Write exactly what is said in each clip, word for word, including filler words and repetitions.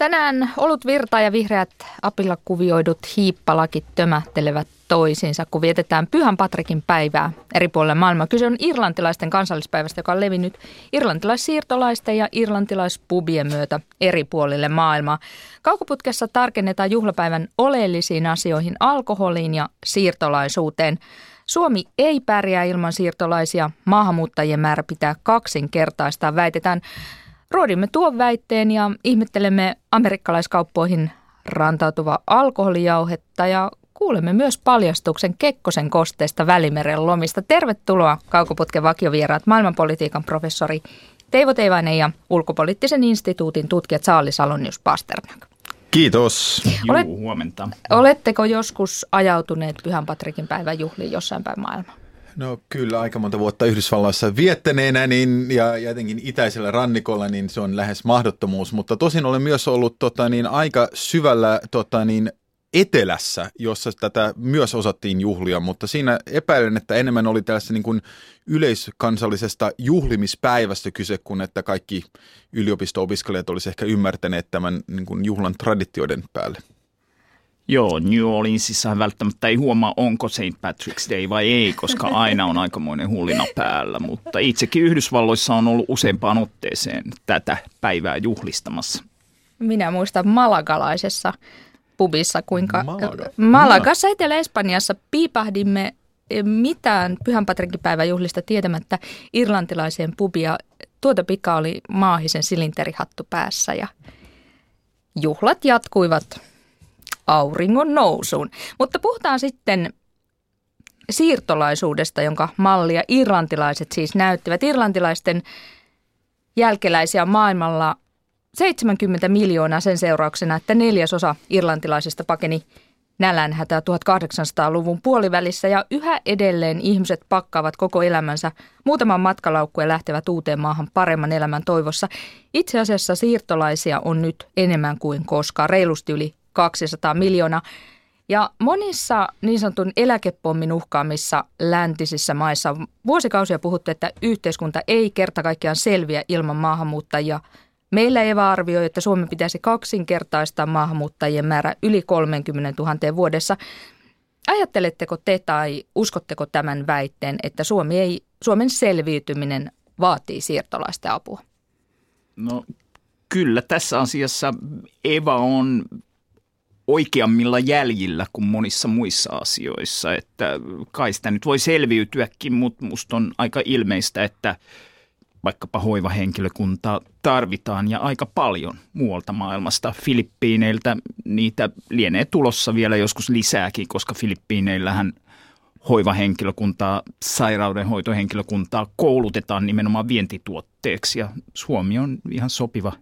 Tänään Olutvirta ja vihreät apilla kuvioidut hiippalakit tömähtelevät toisiinsa, kun vietetään Pyhän Patrikin päivää eri puolilla maailmaa. Kyse on irlantilaisten kansallispäivästä, joka on levinnyt irlantilaissiirtolaisten ja irlantilaispubien myötä eri puolille maailmaa. Kaukoputkessa tarkennetaan juhlapäivän oleellisiin asioihin, alkoholiin ja siirtolaisuuteen. Suomi ei pärjää ilman siirtolaisia. Maahanmuuttajien määrä pitää kaksinkertaistaa, väitetään. Ruodimme tuon väitteen ja ihmettelemme amerikkalaiskauppoihin rantautuvaa alkoholijauhetta ja kuulemme myös paljastuksen Kekkosen kosteesta Välimeren lomista. Tervetuloa Kaukoputken vakiovieraat, maailmanpolitiikan professori Teivo Teivainen ja ulkopoliittisen instituutin tutkija Charly Salonius-Pasternak. Kiitos. Olet, Juu, huomenta. Oletteko joskus ajautuneet Pyhän Patrikin päivän juhliin jossain päin maailmaa? No kyllä, aika monta vuotta Yhdysvalloissa viettäneenä niin, ja jotenkin itäisellä rannikolla, niin se on lähes mahdottomuus. Mutta tosin olen myös ollut tota, niin, aika syvällä tota, niin, etelässä, jossa tätä myös osattiin juhlia, mutta siinä epäilen, että enemmän oli tällaista niin kuin yleiskansallisesta juhlimispäivästä kyse, kun että kaikki yliopisto-opiskelijat olisivat ehkä ymmärtäneet tämän niin kuin juhlan traditioiden päälle. Joo, New Orleansissa välttämättä ei huomaa, onko Saint Patrick's Day vai ei, koska aina on aikamoinen hullina päällä, mutta itsekin Yhdysvalloissa on ollut useampaan otteeseen tätä päivää juhlistamassa. Minä muistan malagalaisessa pubissa, kuinka Malaga. Malagassa Etelä-Espanjassa piipahdimme mitään Pyhän Patrikin päivän juhlista tietämättä irlantilaiseen pubia. Tuota pika oli maahisen silinterihattu päässä ja juhlat jatkuivat auringon nousuun. Mutta puhutaan sitten siirtolaisuudesta, jonka mallia irlantilaiset siis näyttivät. Irlantilaisten jälkeläisiä maailmalla seitsemänkymmentä miljoonaa sen seurauksena, että neljäsosa irlantilaisista pakeni nälänhätää tuhatkahdeksansataaluvun puolivälissä ja yhä edelleen ihmiset pakkaavat koko elämänsä muutaman matkalaukkuun ja lähtevät uuteen maahan paremman elämän toivossa. Itse asiassa siirtolaisia on nyt enemmän kuin koskaan, reilusti yli kaksisataa miljoonaa. Ja monissa niin sanotun eläkepommin uhkaamissa läntisissä maissa on vuosikausia puhuttu, että yhteiskunta ei kerta kaikkiaan selviä ilman maahanmuuttajia. Meillä Eva arvioi, että Suomen pitäisi kaksinkertaistaa maahanmuuttajien määrä yli kolmekymmentätuhatta vuodessa. Ajatteletteko te tai uskotteko tämän väitteen, että Suomi ei, Suomen selviytyminen vaatii siirtolaisten apua? No kyllä tässä asiassa Eva on oikeammilla jäljillä kuin monissa muissa asioissa, että kai sitä nyt voi selviytyäkin, mutta musta on aika ilmeistä, että vaikkapa hoivahenkilökuntaa tarvitaan ja aika paljon muualta maailmasta. Filippiineiltä niitä lienee tulossa vielä joskus lisääkin, koska Filippiineillähän hoivahenkilökuntaa, sairaudenhoitohenkilökuntaa koulutetaan nimenomaan vientituotteeksi ja Suomi on ihan sopiva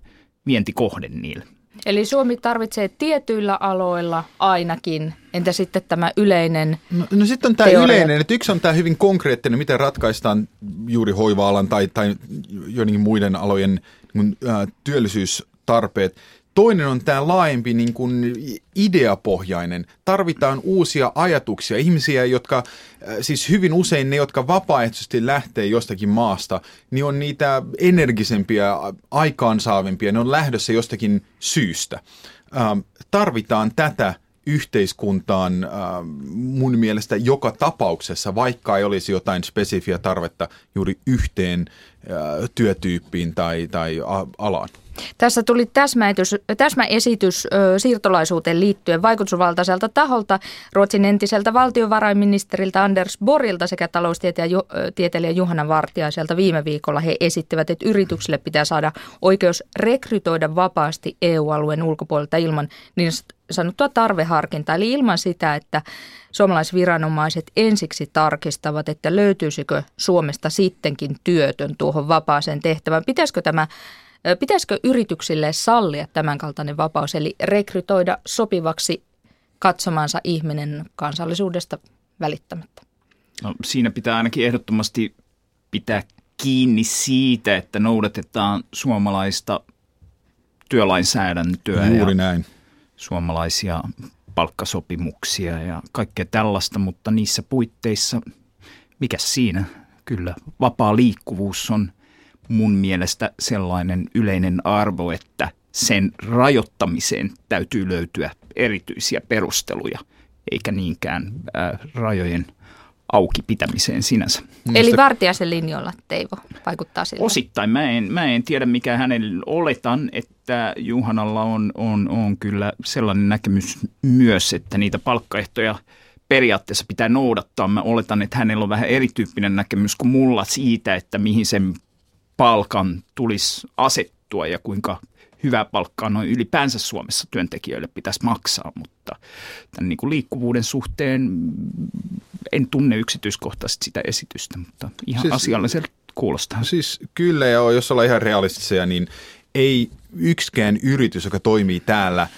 vientikohde niille. Eli Suomi tarvitsee tietyillä aloilla ainakin, entä sitten tämä yleinen No, no sitten on tämä teoria. Yleinen, että yksi on tämä hyvin konkreettinen, miten ratkaistaan juuri hoiva-alan tai, tai joidenkin muiden alojen niin kuin, ä, työllisyystarpeet. Toinen on tämä laajempi niin kuin ideapohjainen. Tarvitaan uusia ajatuksia, ihmisiä, jotka, siis hyvin usein ne, jotka vapaaehtoisesti lähtee jostakin maasta, niin on niitä energisempiä, aikaansaavimpia, ne on lähdössä jostakin syystä. Tarvitaan tätä yhteiskuntaan mun mielestä joka tapauksessa, vaikka ei olisi jotain spesifiä tarvetta juuri yhteen työtyyppiin tai, tai alaan. Tässä tuli täsmäesitys, täsmäesitys ö, siirtolaisuuteen liittyen vaikutusvaltaiselta taholta, Ruotsin entiseltä valtiovarainministeriltä Anders Borgilta sekä taloustieteilijä Juhanna Vartiaiselta viime viikolla. He esittivät, että yrityksille pitää saada oikeus rekrytoida vapaasti E U-alueen ulkopuolelta ilman niin sanottua tarveharkintaa, eli ilman sitä, että suomalaisviranomaiset ensiksi tarkistavat, että löytyisikö Suomesta sittenkin työtön tuohon vapaaseen tehtävään. Pitäisikö tämä Pitäisikö yrityksille sallia tämänkaltainen vapaus, eli rekrytoida sopivaksi katsomansa ihminen kansallisuudesta välittämättä? No, siinä pitää ainakin ehdottomasti pitää kiinni siitä, että noudatetaan suomalaista työlainsäädäntöä Juuri ja näin. Suomalaisia palkkasopimuksia ja kaikkea tällaista, mutta niissä puitteissa, mikä siinä? Kyllä, vapaa liikkuvuus on mun mielestä sellainen yleinen arvo, että sen rajoittamiseen täytyy löytyä erityisiä perusteluja, eikä niinkään äh, rajojen auki pitämiseen sinänsä. Eli Vartiaisen linjoilla Teivo vaikuttaa siltä? Osittain. Mä en, mä en tiedä, mikä hänellä. Oletan, että Juhanalla on, on, on kyllä sellainen näkemys myös, että niitä palkkaehtoja periaatteessa pitää noudattaa. Mä oletan, että hänellä on vähän erityyppinen näkemys kuin mulla siitä, että mihin sen palkan tulisi asettua ja kuinka hyvää palkkaa noin ylipäänsä Suomessa työntekijöille pitäisi maksaa, mutta tämän niin kuin liikkuvuuden suhteen en tunne yksityiskohtaisesti sitä esitystä, mutta ihan siis, asialliselta kuulostaa. Siis kyllä, ja jos ollaan ihan realistisia, niin ei yksikään yritys, joka toimii täällä,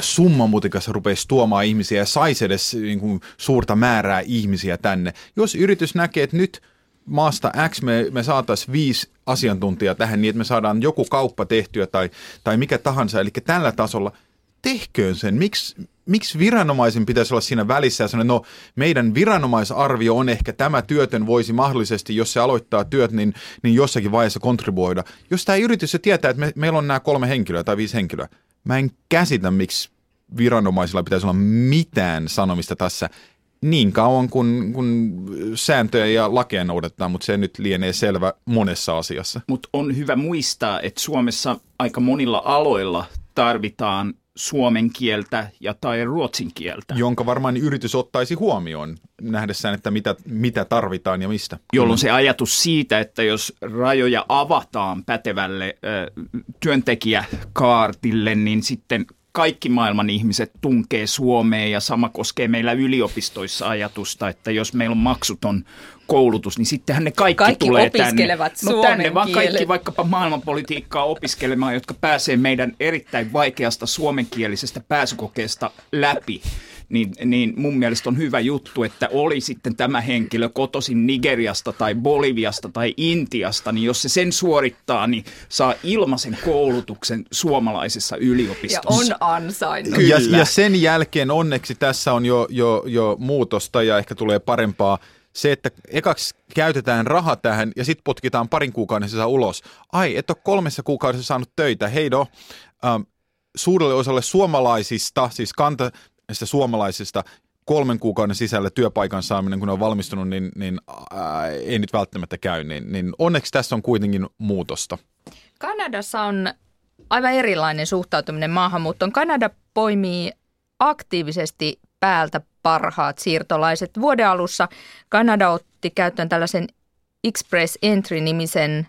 summan mutikassa rupeisi tuomaan ihmisiä ja saisi edes niin kuin suurta määrää ihmisiä tänne. Jos yritys näkee, että nyt maasta X me, me saataisiin viisi asiantuntijaa tähän niin, että me saadaan joku kauppa tehtyä tai, tai mikä tahansa, eli tällä tasolla tehköön sen. Miks, miksi viranomaisen pitäisi olla siinä välissä ja sanoa, no meidän viranomaisarvio on ehkä tämä työtön voisi mahdollisesti, jos se aloittaa työt, niin, niin jossakin vaiheessa kontribuoida. Jos tämä yritys se tietää, että me, meillä on nämä kolme henkilöä tai viisi henkilöä, mä en käsitä, miksi viranomaisilla pitäisi olla mitään sanomista tässä niin kauan, kun, kun sääntöjä ja lakeja noudatetaan, mutta se nyt lienee selvä monessa asiassa. Mutta on hyvä muistaa, että Suomessa aika monilla aloilla tarvitaan suomen kieltä ja tai ruotsin kieltä. Jonka varmaan yritys ottaisi huomioon nähdessään, että mitä, mitä tarvitaan ja mistä. Jolloin se ajatus siitä, että jos rajoja avataan pätevälle ö, työntekijäkaartille, niin sitten kaikki maailman ihmiset tunkee Suomeen ja sama koskee meillä yliopistoissa ajatusta, että jos meillä on maksuton koulutus, niin sittenhän ne kaikki, kaikki tulee tänne. No, tänne vaan kaikki vaikkapa maailmanpolitiikkaa opiskelemaan, jotka pääsee meidän erittäin vaikeasta suomenkielisestä pääsykokeesta läpi. Niin, niin mun mielestä on hyvä juttu, että oli sitten tämä henkilö kotoisin Nigeriasta tai Boliviasta tai Intiasta, niin jos se sen suorittaa, niin saa ilmaisen koulutuksen suomalaisessa yliopistossa. Ja on ansainnut. Ja, ja sen jälkeen onneksi tässä on jo, jo, jo muutosta ja ehkä tulee parempaa. Se, että ekaksi käytetään raha tähän ja sitten potkitaan parin kuukaudessa ulos. Ai, et ole kolmessa kuukaudessa saanut töitä. Hei no, ähm, suurelle osalle suomalaisista, siis kanta... Sitä suomalaisista kolmen kuukauden sisällä työpaikan saaminen, kun on valmistunut, niin, niin ää, ei nyt välttämättä käy. Niin, niin onneksi tässä on kuitenkin muutosta. Kanadassa on aivan erilainen suhtautuminen maahanmuuttoon. Kanada poimii aktiivisesti päältä parhaat siirtolaiset. Vuoden alussa Kanada otti käyttöön tällaisen Express Entry-nimisen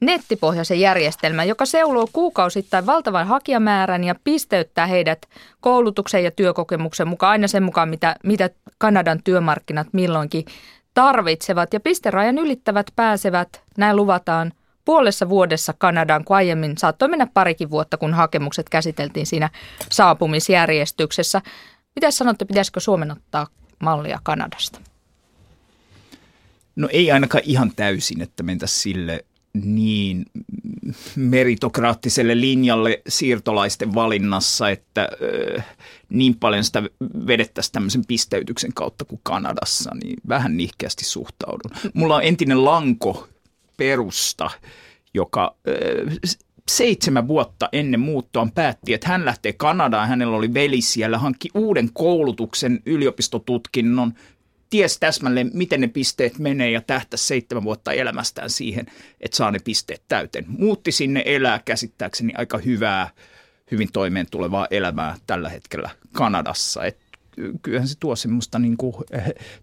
nettipohjaisen järjestelmän, joka seuloo kuukausittain valtavan hakijamäärän ja pisteyttää heidät koulutuksen ja työkokemuksen mukaan, aina sen mukaan, mitä, mitä Kanadan työmarkkinat milloinkin tarvitsevat. Ja pisterajan ylittävät pääsevät, näin luvataan, puolessa vuodessa Kanadaan, kun aiemmin saattoi mennä parikin vuotta, kun hakemukset käsiteltiin siinä saapumisjärjestyksessä. Mitä sanotte, pitäisikö Suomen ottaa mallia Kanadasta? No ei ainakaan ihan täysin, että mentäisiin sille niin meritokraattiselle linjalle siirtolaisten valinnassa, että ö, niin paljon sitä vedettäisiin tämmöisen pisteytyksen kautta kuin Kanadassa, niin vähän nihkeästi suhtaudun. Mulla on entinen lanko perusta, joka ö, seitsemän vuotta ennen muuttoaan päätti, että hän lähtee Kanadaan, hänellä oli veli siellä, hankki uuden koulutuksen, yliopistotutkinnon, ties täsmälleen, miten ne pisteet menee ja tähtäisi seitsemän vuotta elämästään siihen, että saa ne pisteet täyteen. Muutti sinne, elää käsittääkseni aika hyvää, hyvin toimeen tulevaa elämää tällä hetkellä Kanadassa. Et kyllähän se tuo semmoista niin kuin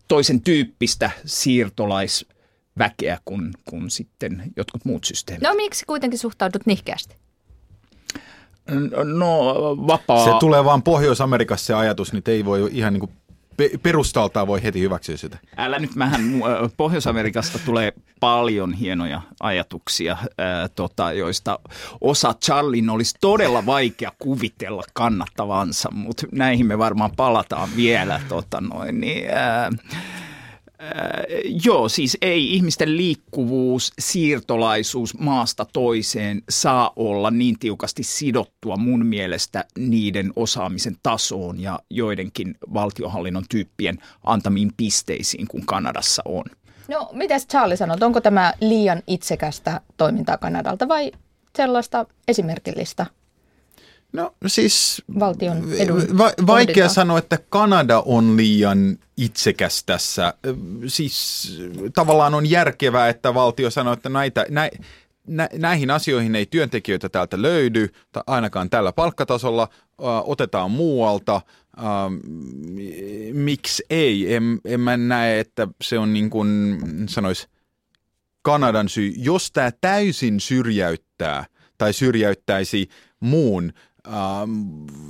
toisen tyyppistä siirtolaisväkeä kuin, kuin sitten jotkut muut systeemit. No miksi kuitenkin suhtaudut nihkeästi? No vapaa. Se tulee vaan Pohjois-Amerikassa se ajatus, niin ei voi ihan niin kuin perustaltaan voi heti hyväksyä sitä. Älä nyt, mähän Pohjois-Amerikasta tulee paljon hienoja ajatuksia, ää, tota, joista osa Charlyn olisi todella vaikea kuvitella kannattavansa, mutta näihin me varmaan palataan vielä. Tota noin, niin, ää, ää, joo, siis ei ihmisten liikkuvuus, siirtolaisuus maasta toiseen saa olla niin tiukasti sidottu mun mielestä niiden osaamisen tasoon ja joidenkin valtionhallinnon tyyppien antamiin pisteisiin, kuin Kanadassa on. No, mitäs Charly sanot? Onko tämä liian itsekästä toimintaa Kanadalta vai sellaista esimerkillistä? No siis valtion edun va- vaikea sanoa, että Kanada on liian itsekäs tässä. Siis tavallaan on järkevää, että valtio sanoo, että näitä, nä, nä, näihin asioihin ei työntekijöitä täältä löydy, tai ainakaan tällä palkkatasolla, otetaan muualta. Ähm, miksi ei? En, en mä näe, että se on niin kuin sanoisi Kanadan syy. Jos tämä täysin syrjäyttää tai syrjäyttäisi muun äh,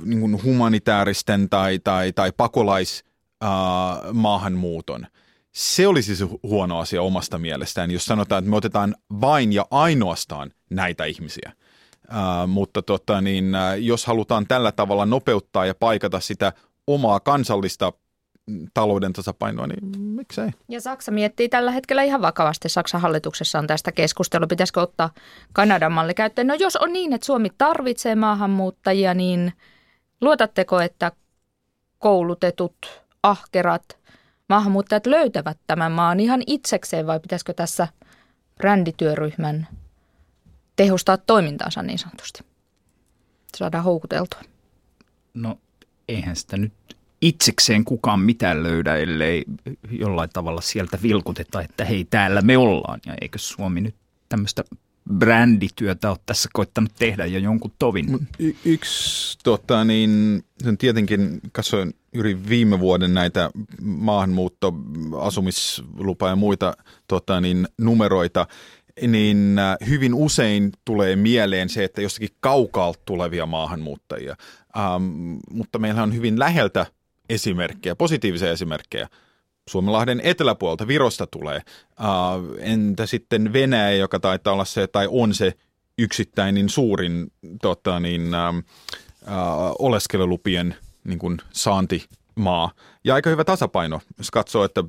niin kuin humanitaaristen tai, tai, tai pakolaismaahanmuuton, äh, se olisi se huono asia omasta mielestään, jos sanotaan, että me otetaan vain ja ainoastaan näitä ihmisiä. Äh, mutta tota, niin, äh, jos halutaan tällä tavalla nopeuttaa ja paikata sitä omaa kansallista talouden tasapainoa, niin miksei. Ja Saksa miettii tällä hetkellä ihan vakavasti. Saksan hallituksessa on tästä keskustelua. Pitäisikö ottaa Kanadan malli käyttöön? No jos on niin, että Suomi tarvitsee maahanmuuttajia, niin luotatteko, että koulutetut, ahkerat maahanmuuttajat löytävät tämän maan ihan itsekseen vai pitäisikö tässä rändityöryhmän tehostaa toimintaansa niin sanotusti? Saadaan houkuteltua. No eihän sitä nyt itsekseen kukaan mitään löydä, ellei jollain tavalla sieltä vilkuteta, että hei, täällä me ollaan. Ja eikö Suomi nyt tämmöistä brändityötä ole tässä koittanut tehdä jo jonkun tovin? Y- yksi, tota niin, tietenkin katsoin yli viime vuoden näitä maahanmuutto, asumislupa ja muita tota niin, numeroita, niin hyvin usein tulee mieleen se, että jostakin kaukaalta tulevia maahanmuuttajia. Ähm, mutta meillä on hyvin läheltä esimerkkejä, positiivisia esimerkkejä. Suomenlahden eteläpuolelta Virosta tulee. Entä sitten Venäjä, joka taitaa olla se tai on se yksittäinen suurin tota niin, ä, oleskelulupien niin kuin saantimaa. Ja aika hyvä tasapaino, jos katsoo, että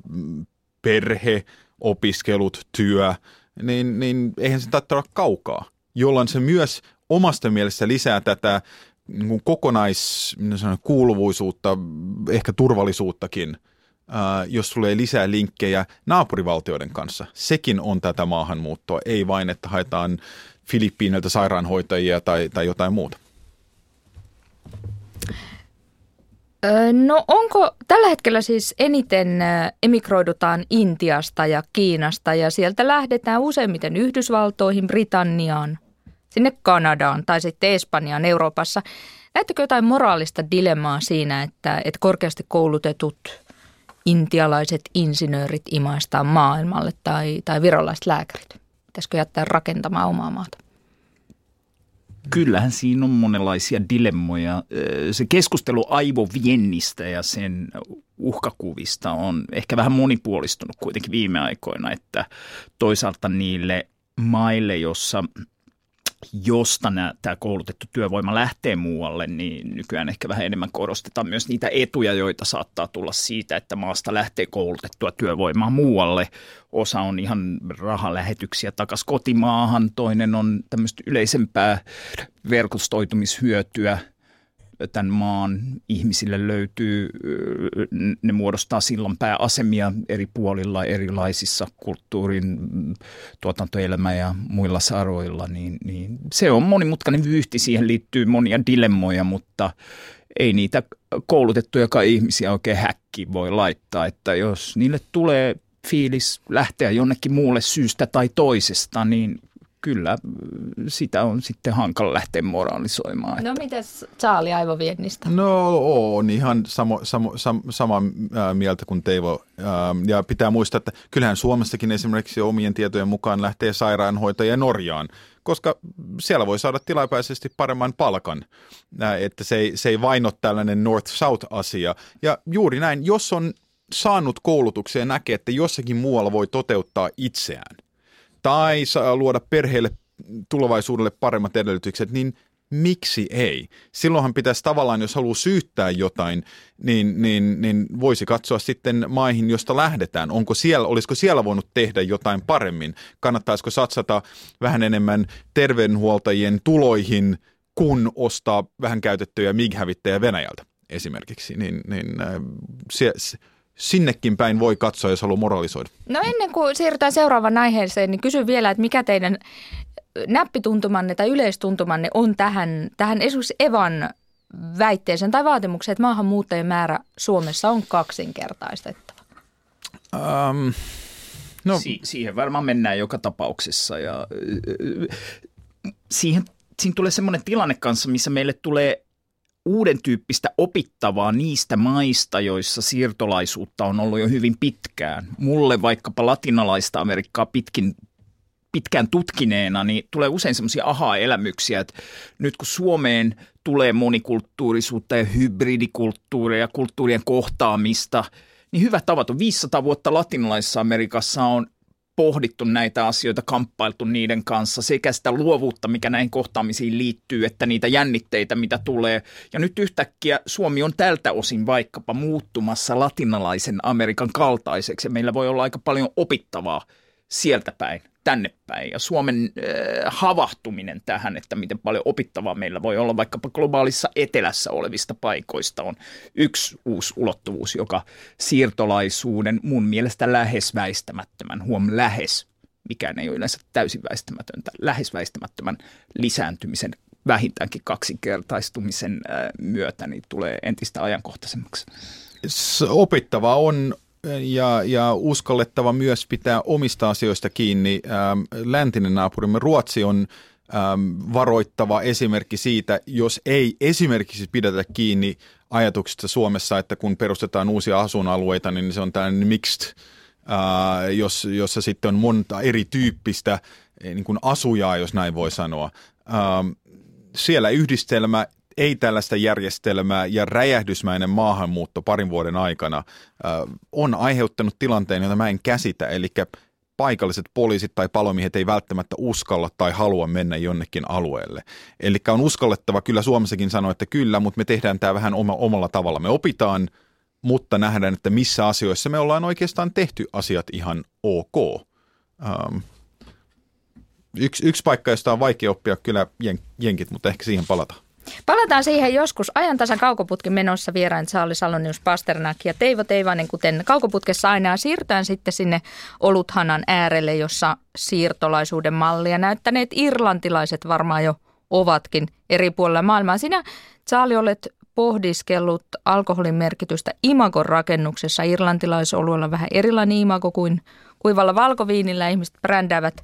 perhe, opiskelut, työ, niin, niin eihän se tarvitse olla kaukaa, jolloin se myös omasta mielessä lisää tätä niin kuin kokonaiskuuluvuisuutta, ehkä turvallisuuttakin, ää, jos tulee lisää linkkejä naapurivaltioiden kanssa. Sekin on tätä maahanmuuttoa, ei vain, että haetaan Filippiineiltä sairaanhoitajia tai, tai jotain muuta. No onko tällä hetkellä siis eniten emigroidutaan Intiasta ja Kiinasta ja sieltä lähdetään useimmiten Yhdysvaltoihin, Britanniaan, sinne Kanadaan tai sitten Espanjaan Euroopassa. Näettekö jotain moraalista dilemmaa siinä, että, että korkeasti koulutetut intialaiset insinöörit imaistaan maailmalle tai, tai virolaiset lääkärit? Pitäisikö jättää rakentamaan omaa maata? Kyllähän siinä on monenlaisia dilemmoja. Se keskustelu aivoviennistä ja sen uhkakuvista on ehkä vähän monipuolistunut kuitenkin viime aikoina, että toisaalta niille maille, jossa josta tämä koulutettu työvoima lähtee muualle, niin nykyään ehkä vähän enemmän korostetaan myös niitä etuja, joita saattaa tulla siitä, että maasta lähtee koulutettua työvoimaa muualle. Osa on ihan rahalähetyksiä takaisin kotimaahan, toinen on tämmöistä yleisempää verkostoitumishyötyä. Tämän maan ihmisille löytyy, ne muodostaa sillanpääasemia eri puolilla, erilaisissa kulttuurin, tuotantoelämä ja muilla saroilla. Niin, niin se on monimutkainen vyyhti, siihen liittyy monia dilemmoja, mutta ei niitä koulutettujakaan ihmisiä oikein häkkiin voi laittaa, että jos niille tulee fiilis lähteä jonnekin muulle syystä tai toisesta, niin kyllä, sitä on sitten hankala lähteä moraalisoimaan. No mitäs Charly aivoviennistä? No on ihan samo, samo, sam, sama mieltä kuin Teivo. Ja pitää muistaa, että kyllähän Suomessakin esimerkiksi omien tietojen mukaan lähtee sairaanhoitajia Norjaan, koska siellä voi saada tilapäisesti paremman palkan. Että se ei, se ei vain ole tällainen North-South-asia. Ja juuri näin, jos on saanut koulutuksia ja näkee, että jossakin muualla voi toteuttaa itseään, tai luoda perheelle tulevaisuudelle paremmat edellytykset, niin miksi ei? Silloinhan pitäisi tavallaan, jos haluaa syyttää jotain, niin, niin, niin voisi katsoa sitten maihin, josta lähdetään. Onko siellä, olisiko siellä voinut tehdä jotain paremmin? Kannattaisiko satsata vähän enemmän terveydenhuoltajien tuloihin, kun ostaa vähän käytettyjä MiG-hävittäjä Venäjältä esimerkiksi? Niin, niin, äh, se, se, Sinnekin päin voi katsoa, jos haluaa moralisoida. No ennen kuin siirrytään seuraavaan aiheeseen, niin kysyn vielä, että mikä teidän näppituntumanne tai yleistuntumanne on tähän, tähän esimerkiksi Evan väitteeseen tai vaatimukseen, että maahanmuuttajien määrä Suomessa on kaksinkertaistettava? Um, no. si- siihen varmaan mennään joka tapauksessa ja siihen, siihen tulee semmoinen tilanne kanssa, missä meille tulee uuden tyyppistä opittavaa niistä maista, joissa siirtolaisuutta on ollut jo hyvin pitkään. Mulle vaikkapa latinalaista Amerikkaa pitkin pitkään tutkineena, niin tulee usein semmoisia aha-elämyksiä, että nyt kun Suomeen tulee monikulttuurisuutta ja hybridikulttuuria ja kulttuurien kohtaamista, niin hyvä tavaton. viisisataa vuotta latinalaisessa Amerikassa on pohdittu näitä asioita, kamppailtu niiden kanssa, sekä sitä luovuutta, mikä näihin kohtaamisiin liittyy, että niitä jännitteitä, mitä tulee. Ja nyt yhtäkkiä Suomi on tältä osin vaikkapa muuttumassa latinalaisen Amerikan kaltaiseksi. Meillä voi olla aika paljon opittavaa sieltä päin, tänne päin. Ja Suomen äh, havahtuminen tähän, että miten paljon opittavaa meillä voi olla vaikkapa globaalissa etelässä olevista paikoista, on yksi uusi ulottuvuus, joka siirtolaisuuden mun mielestä lähes väistämättömän, huom lähes, mikään ei ole yleensä täysin väistämätöntä, lähes väistämättömän lisääntymisen, vähintäänkin kaksinkertaistumisen äh, myötä, niin tulee entistä ajankohtaisemmaksi. Opittava on. Ja, ja uskallettava myös pitää omista asioista kiinni. Ähm, läntinen naapurimme Ruotsi on ähm, varoittava esimerkki siitä, jos ei esimerkiksi pidetä kiinni ajatuksista Suomessa, että kun perustetaan uusia asuinalueita, niin se on tällainen mixed, äh, jos, jossa sitten on monta erityyppistä niin kuin asujaa, jos näin voi sanoa. Ähm, siellä yhdistelmä. Ei tällaista järjestelmää ja räjähdysmäinen maahanmuutto parin vuoden aikana äh, on aiheuttanut tilanteen, jota mä en käsitä. Eli paikalliset poliisit tai palomiehet ei välttämättä uskalla tai halua mennä jonnekin alueelle. Eli on uskallettava kyllä Suomessakin sanoa, että kyllä, mutta me tehdään tämä vähän oma, omalla tavalla. Me opitaan, mutta nähdään, että missä asioissa me ollaan oikeastaan tehty asiat ihan ok. Ähm. Yksi, yksi paikka, josta on vaikea oppia kyllä jen, jenkit, mutta ehkä siihen palataan. Palataan siihen joskus. Ajantasan Kaukoputki menossa vierain Charly Salonius-Pasternak ja Teivo Teivainen, kuten Kaukoputkessa aina, siirrytään sitten sinne oluthanan äärelle, jossa siirtolaisuuden mallia näyttäneet irlantilaiset varmaan jo ovatkin eri puolilla maailmaa. Sinä, Charly, olet pohdiskellut alkoholin merkitystä imagon rakennuksessa. Irlantilaisoluella vähän erilainen imago kuin kuivalla valkoviinillä. Ihmiset brändäävät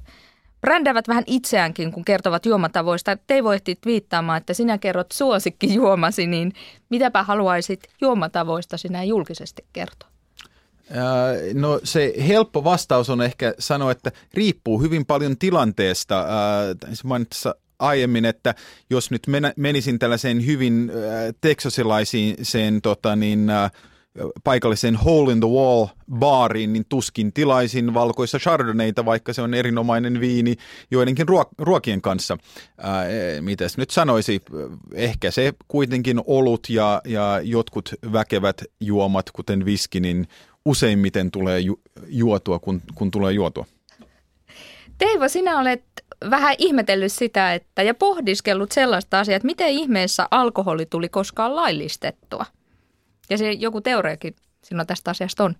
Brändäävät vähän itseäänkin, kun kertovat juomatavoista. Teivo, ehtit viittaamaan, että sinä kerrot suosikkijuomasi, niin mitäpä haluaisit juomatavoista sinä julkisesti kertoa? No se helppo vastaus on ehkä sanoa, että riippuu hyvin paljon tilanteesta. Mainitsin aiemmin, että jos nyt menisin tällaiseen hyvin teksasilaisiin sen tota niin... paikalliseen hole in the wall baariin, niin tuskin tilaisin valkoista chardonnayta, vaikka se on erinomainen viini joidenkin ruok- ruokien kanssa. Ää, mitäs nyt sanoisi? Ehkä se kuitenkin olut ja, ja jotkut väkevät juomat, kuten viski, niin useimmiten tulee ju- juotua, kun, kun tulee juotua. Teivo, sinä olet vähän ihmetellyt sitä että, ja pohdiskellut sellaista asiaa, että miten ihmeessä alkoholi tuli koskaan laillistettua? Ja se joku teoriakin sinun tästä asiasta on.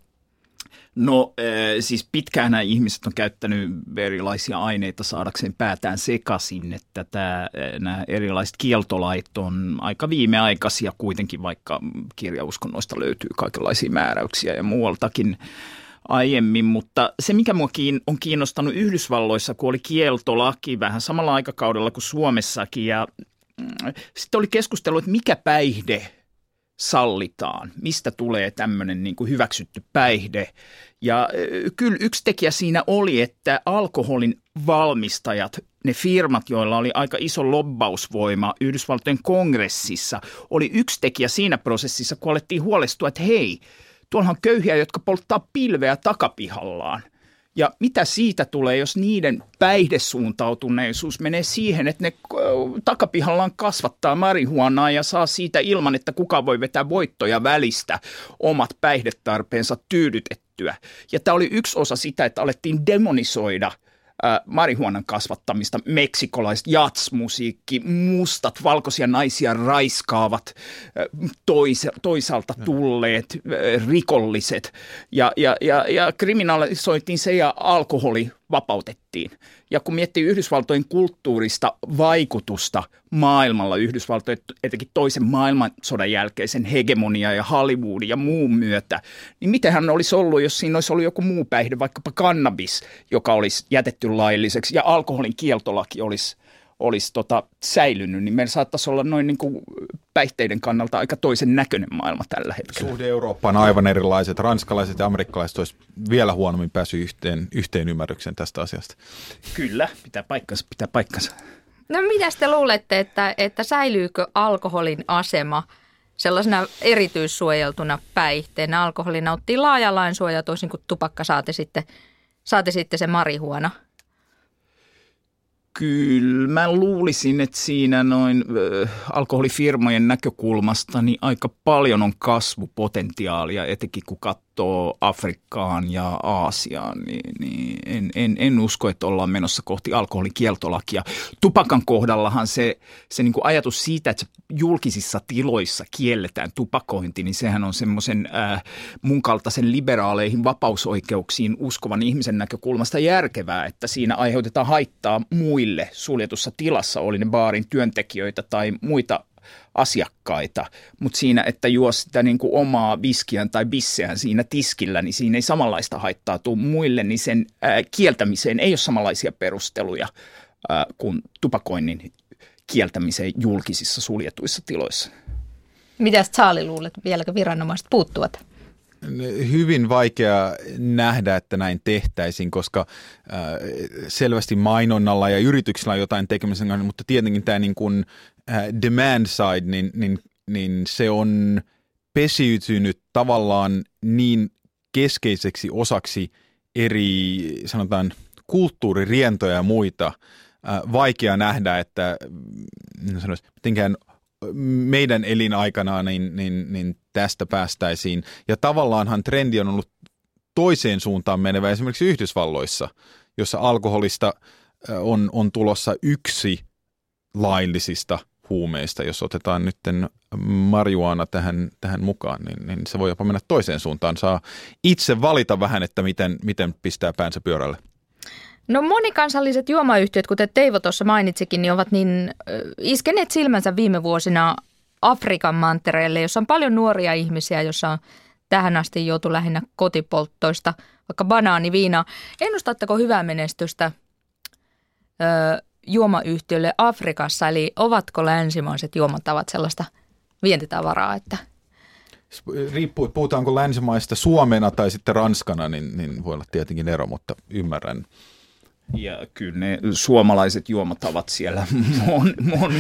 No siis pitkään nämä ihmiset on käyttänyt erilaisia aineita saadakseen päätään sekaisin, että tämä, nämä erilaiset kieltolait on aika viimeaikaisia kuitenkin, vaikka kirjauskonnoista löytyy kaikenlaisia määräyksiä ja muualtakin aiemmin. Mutta se, mikä minua on kiinnostanut Yhdysvalloissa, kun oli kieltolaki vähän samalla aikakaudella kuin Suomessakin, ja sitten oli keskustelu, että mikä päihde sallitaan, mistä tulee tämmöinen niin kuin hyväksytty päihde. Ja kyllä yksi tekijä siinä oli, että alkoholin valmistajat, ne firmat, joilla oli aika iso lobbausvoima Yhdysvaltojen kongressissa, oli yksi tekijä siinä prosessissa, kun alettiin huolestua, että hei, tuolla on köyhiä, jotka polttaa pilveä takapihallaan. Ja mitä siitä tulee, jos niiden päihdesuuntautuneisuus menee siihen, että ne takapihallaan kasvattaa marihuanaa ja saa siitä ilman, että kukaan voi vetää voittoja välistä omat päihdetarpeensa tyydytettyä. Ja tämä oli yksi osa sitä, että alettiin demonisoida marihuanan kasvattamista, meksikolaiset jatsmusiikki, mustat, valkoisia naisia raiskaavat, toisaalta tulleet rikolliset ja, ja, ja, ja kriminalisoitiin se ja alkoholi vapautettiin. Ja kun miettii Yhdysvaltojen kulttuurista vaikutusta maailmalla, Yhdysvaltojen etenkin toisen maailmansodan jälkeisen hegemonia ja Hollywoodin ja muun myötä, niin mitenhän olisi ollut, jos siinä olisi ollut joku muu päihde, vaikkapa kannabis, joka olisi jätetty lailliseksi ja alkoholin kieltolaki olisi, olisi tota, säilynyt, niin meillä saattaisi olla noin niin kuin päihteiden kannalta aika toisen näköinen maailma tällä hetkellä. Suhde Eurooppaan aivan erilaiset. Ranskalaiset ja amerikkalaiset olisi vielä huonommin päässyt yhteen, yhteen ymmärrykseen tästä asiasta. Kyllä, pitää paikkansa, pitää paikkansa. No mitäs te luulette, että, että säilyykö alkoholin asema sellaisena erityissuojeltuna päihteenä? Alkoholi nauttii laajalain suojaa toisin kuin tupakka, saati sitten, saati sitten se marihuona. Kyllä, mä luulisin, että siinä noin äh, alkoholifirmojen näkökulmasta niin aika paljon on kasvupotentiaalia, etenkin kun katsoo Afrikkaan ja Aasiaan, niin, niin en, en, en usko, että ollaan menossa kohti alkoholin kieltolakia. Tupakan kohdallahan se, se niin kuin ajatus siitä, että julkisissa tiloissa kielletään tupakointi, niin sehän on semmoisen äh, mun kaltaisen liberaaleihin vapausoikeuksiin uskovan ihmisen näkökulmasta järkevää, että siinä aiheutetaan haittaa muille. Suljetussa tilassa, oli ne baarin työntekijöitä tai muita asiakkaita, mutta siinä, että juo sitä niin kuin omaa viskiään tai bisseään siinä tiskillä, niin siinä ei samanlaista haittaa tule muille, niin sen ää, kieltämiseen ei ole samanlaisia perusteluja ää, kuin tupakoinnin kieltämiseen julkisissa suljetuissa tiloissa. Mitäs Charly luulet, vieläkö viranomaiset puuttuvat? Hyvin vaikea nähdä, että näin tehtäisiin, koska selvästi mainonnalla ja yrityksillä on jotain tekemisen kanssa, mutta tietenkin tämä niin kuin demand side, niin, niin, niin se on pesiytynyt tavallaan niin keskeiseksi osaksi eri, sanotaan, kulttuuririentoja ja muita. Vaikea nähdä, että sanoisi, mitenkään meidän elinaikana niin, niin, niin tästä päästäisiin. Ja tavallaanhan trendi on ollut toiseen suuntaan menevä esimerkiksi Yhdysvalloissa, jossa alkoholista on, on tulossa yksi laillisista huumeista. Jos otetaan nyt marihuana tähän, tähän mukaan, niin, niin se voi jopa mennä toiseen suuntaan. Saa itse valita vähän, että miten, miten pistää päänsä pyörälle. No monikansalliset juomayhtiöt, kuten Teivo tuossa mainitsikin, niin ovat niin iskeneet silmänsä viime vuosina Afrikan mantereelle, jossa on paljon nuoria ihmisiä, jossa on tähän asti joutu lähinnä kotipolttoista, vaikka banaaniviinaa. Ennustatteko hyvää menestystä ö, juomayhtiölle Afrikassa, eli ovatko länsimaiset juomatavat sellaista vientitavaraa, että... Riippuu, puhutaanko länsimaista Suomena tai sitten Ranskana, niin, niin voi olla tietenkin ero, mutta ymmärrän. Ja kyllä ne suomalaiset juomatavat siellä mon, mon,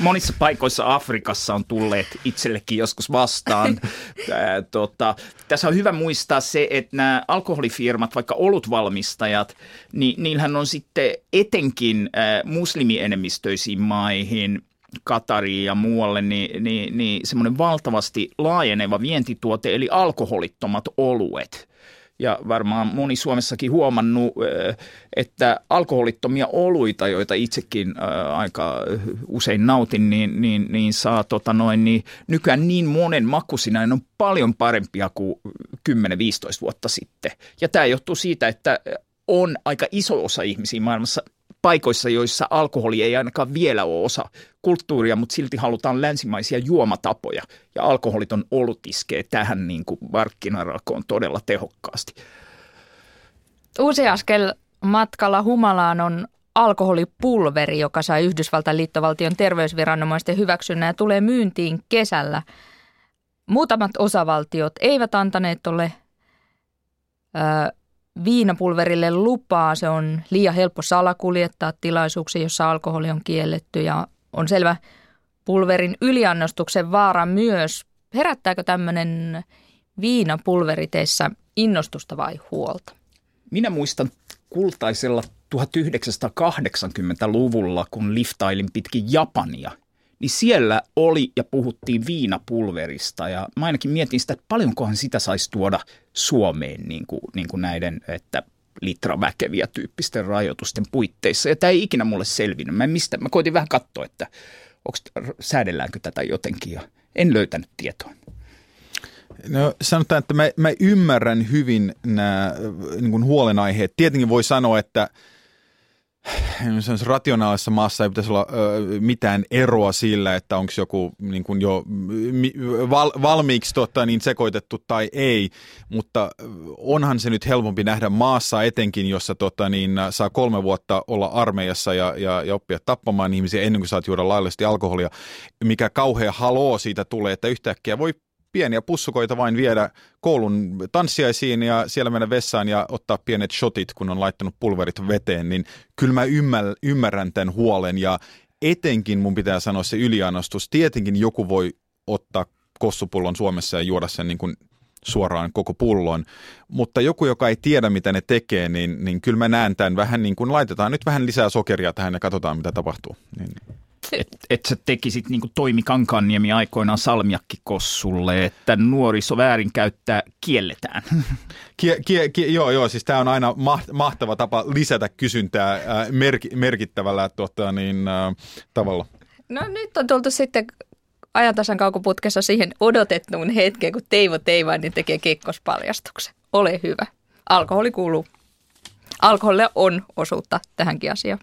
monissa paikoissa Afrikassa on tulleet itsellekin joskus vastaan. Tää, tota, tässä on hyvä muistaa se, että nämä alkoholifirmat, vaikka olutvalmistajat, niin niillähän on sitten etenkin äh, muslimienemmistöisiin maihin, Katariin ja muualle, niin, niin, niin semmoinen valtavasti laajeneva vientituote, eli alkoholittomat oluet. Ja varmaan moni Suomessakin huomannut, että alkoholittomia oluita, joita itsekin aika usein nautin, niin, niin, niin saa tota noin, niin nykyään niin monen makuisina on paljon parempia kuin kymmenen viisitoista vuotta sitten. Ja tämä johtuu siitä, että on aika iso osa ihmisiä maailmassa paikoissa, joissa alkoholi ei ainakaan vielä ole osa kulttuuria, mutta silti halutaan länsimaisia juomatapoja. Ja alkoholiton olut iskee tähän niin kuin markkinarakoon todella tehokkaasti. Uusi askel matkalla humalaan on alkoholipulveri, joka sai Yhdysvaltain liittovaltion terveysviranomaisten hyväksynnän ja tulee myyntiin kesällä. Muutamat osavaltiot eivät antaneet tuolle öö, viinapulverille lupaa. Se on liian helppo salakuljettaa tilaisuuksia, jossa alkoholi on kielletty, ja on selvä pulverin yliannostuksen vaara myös. Herättääkö tämmöinen viinapulveri teissä innostusta vai huolta? Minä muistan kultaisella tuhatyhdeksänsataakahdeksankymmentäluvulla, kun liftailin pitkin Japania, niin siellä oli ja puhuttiin viinapulverista, ja mä ainakin mietin sitä, että paljonkohan sitä saisi tuoda Suomeen niin kuin, niin kuin näiden, että litra väkeviä tyyppisten rajoitusten puitteissa. Ja tämä ei ikinä mulle selvinnyt. Mä, mistä, mä koitin vähän katsoa, että onko, säädelläänkö tätä jotenkin, ja en löytänyt tietoa. No sanotaan, että mä, mä ymmärrän hyvin nämä niin kuin huolenaiheet. Tietenkin voi sanoa, että rationaalisessa maassa ei pitäisi olla ö, mitään eroa sillä, että onko joku niin kuin jo mi, val, valmiiksi totta, niin sekoitettu tai ei, mutta onhan se nyt helpompi nähdä maassa etenkin, jossa totta, niin, saa kolme vuotta olla armeijassa ja, ja, ja oppia tappamaan ihmisiä ennen kuin saat juoda laillisesti alkoholia, mikä kauhea haloo siitä tulee, että yhtäkkiä voi pieniä pussukoita vain viedä koulun tanssiaisiin ja siellä mennä vessaan ja ottaa pienet shotit, kun on laittanut pulverit veteen, niin kyllä mä ymmärrän tämän huolen ja etenkin mun pitää sanoa se yliannostus. Tietenkin joku voi ottaa kossupullon Suomessa ja juoda sen niin kuin suoraan koko pullon, mutta joku, joka ei tiedä, mitä ne tekee, niin, niin kyllä mä näen tämän vähän niin kuin laitetaan nyt vähän lisää sokeria tähän ja katsotaan, mitä tapahtuu. Niin. Että et sä tekisit niin kuin Toimi Kankanniemi aikoinaan salmiakkikossulle, että nuoriso väärinkäyttää kielletään. Kie, kie, kie, joo, joo, siis tämä on aina mahtava tapa lisätä kysyntää ää, merk, merkittävällä tota, niin, ää, tavalla. No nyt on tultu sitten ajantasan kaukoputkessa siihen odotettuun hetkeen, kun Teivo Teivainen tekee kekkospaljastuksen. Ole hyvä. Alkoholi kuuluu. Alkoholilla on osuutta tähänkin asiaan.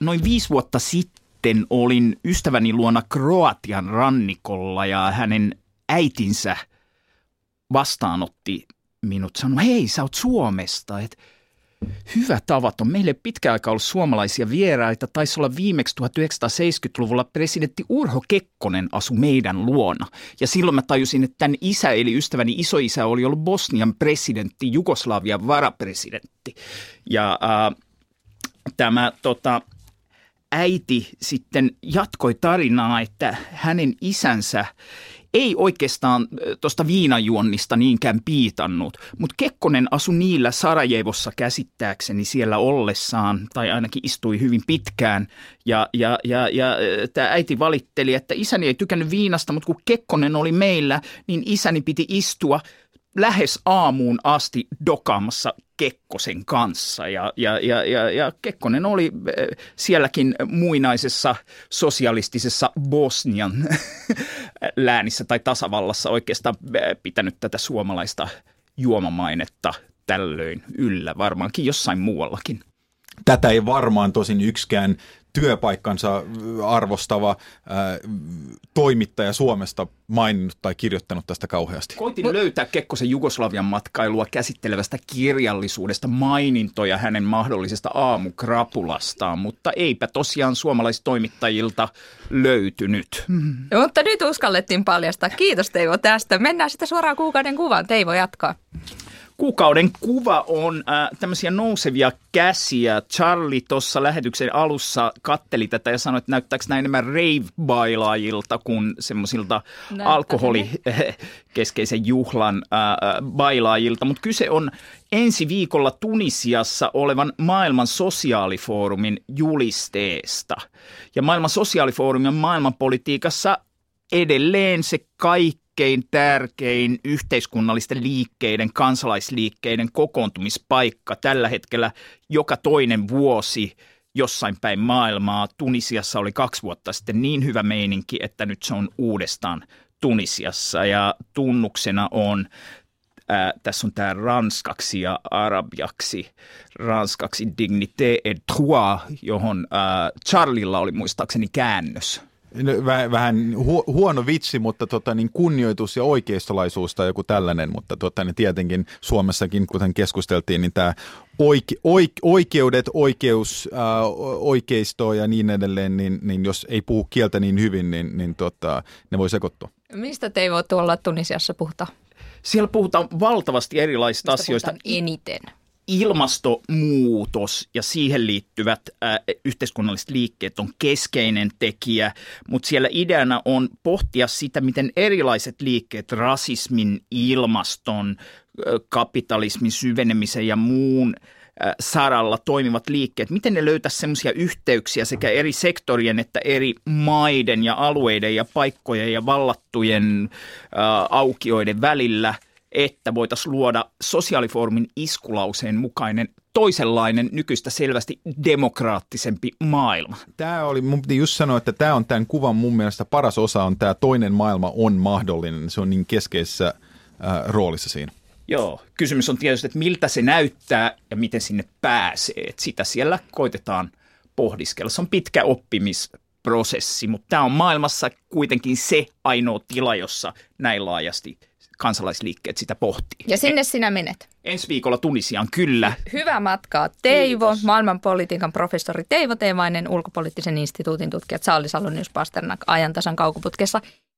Noin viisi vuotta sitten. Sitten olin ystäväni luona Kroatian rannikolla ja hänen äitinsä vastaanotti minut. Sanoi, hei, sä oot Suomesta. Et, hyvä tavaton. Meille pitkä aika ollut suomalaisia vieraita. Taisi olla viimeksi tuhatyhdeksänsataaseitsemänkymmentäluvulla presidentti Urho Kekkonen asui meidän luona. Ja silloin mä tajusin, että tämän isä eli ystäväni isoisä oli ollut Bosnian presidentti, Jugoslavian varapresidentti. Ja äh, tämä tota... äiti sitten jatkoi tarinaa, että hänen isänsä ei oikeastaan tuosta viinajuonnista niinkään piitannut, mutta Kekkonen asui niillä Sarajevossa käsittääkseni siellä ollessaan, tai ainakin istui hyvin pitkään, ja, ja, ja, ja tämä äiti valitteli, että isäni ei tykännyt viinasta, mutta kun Kekkonen oli meillä, niin isäni piti istua lähes aamuun asti dokaamassa Kekkosen kanssa ja, ja, ja, ja, ja Kekkonen oli sielläkin muinaisessa sosialistisessa Bosnian läänissä tai tasavallassa oikeastaan pitänyt tätä suomalaista juomamainetta tällöin yllä, varmaankin jossain muuallakin. Tätä ei varmaan tosin yksikään työpaikkansa arvostava äh, toimittaja Suomesta maininnut tai kirjoittanut tästä kauheasti. Koitin no. löytää Kekkosen Jugoslavian matkailua käsittelevästä kirjallisuudesta mainintoja hänen mahdollisesta aamukrapulastaan, mutta eipä tosiaan suomalaistoimittajilta löytynyt. Mm. Mutta nyt uskallettiin paljastaa. Kiitos Teivo tästä. Mennään sitten suoraan kuukauden kuvaan. Teivo jatkaa. Kuukauden kuva on äh, tämmöisiä nousevia käsiä. Charly tuossa lähetyksen alussa katteli tätä ja sanoi, että näyttääkö nämä enemmän rave-bailaajilta kuin semmoisilta alkoholikeskeisen juhlan äh, bailaajilta. Mutta kyse on ensi viikolla Tunisiassa olevan maailman sosiaalifoorumin julisteesta. Ja maailman sosiaalifoorumin on maailmanpolitiikassa edelleen se kaikki. Kaikkein tärkein yhteiskunnallisten liikkeiden, kansalaisliikkeiden kokoontumispaikka tällä hetkellä joka toinen vuosi jossain päin maailmaa. Tunisiassa oli kaksi vuotta sitten niin hyvä meininki, että nyt se on uudestaan Tunisiassa ja tunnuksena on, ää, tässä on tämä ranskaksi ja arabiaksi, ranskaksi dignité et droit, johon ää, Charlylla oli muistaakseni käännös. Vähän huono vitsi, mutta tota, niin kunnioitus ja oikeistolaisuus tai joku tällainen, mutta tota, niin tietenkin Suomessakin, kuten keskusteltiin, niin tämä oike, oike, oikeudet, oikeus, ää, oikeistoa ja niin edelleen, niin, niin jos ei puhu kieltä niin hyvin, niin, niin tota, ne voi sekoittua. Mistä te ei voi tuolla Tunisiassa puhuta? Siellä puhutaan valtavasti erilaisista Mistä asioista. Eniten? Ilmastonmuutos ja siihen liittyvät äh, yhteiskunnalliset liikkeet on keskeinen tekijä, mutta siellä ideana on pohtia sitä, miten erilaiset liikkeet rasismin, ilmaston, äh, kapitalismin syvenemisen ja muun äh, saralla toimivat liikkeet, miten ne löytäisi semmoisia yhteyksiä sekä eri sektorien että eri maiden ja alueiden ja paikkojen ja vallattujen äh, aukioiden välillä, että voitaisiin luoda sosiaalifoorumin iskulauseen mukainen toisenlainen, nykyistä selvästi demokraattisempi maailma. Tämä oli, mun piti just sanoa, että tämä on tämän kuvan mun mielestä paras osa on tämä toinen maailma on mahdollinen. Se on niin keskeisessä äh, roolissa siinä. Joo, kysymys on tietysti, että miltä se näyttää ja miten sinne pääsee. Et sitä siellä koitetaan pohdiskella. Se on pitkä oppimisprosessi, mutta tämä on maailmassa kuitenkin se ainoa tila, jossa näin laajasti kansalaisliikkeet sitä pohtii. Ja sinne sinä menet. Ensi viikolla Tunisiaan, kyllä. Hyvää matkaa, Teivo. Kiitos. Maailmanpolitiikan professori Teivo Teivainen, Ulkopoliittisen instituutin tutkija Charly Salonius-Pasternak ajantasan Kaukoputkessa.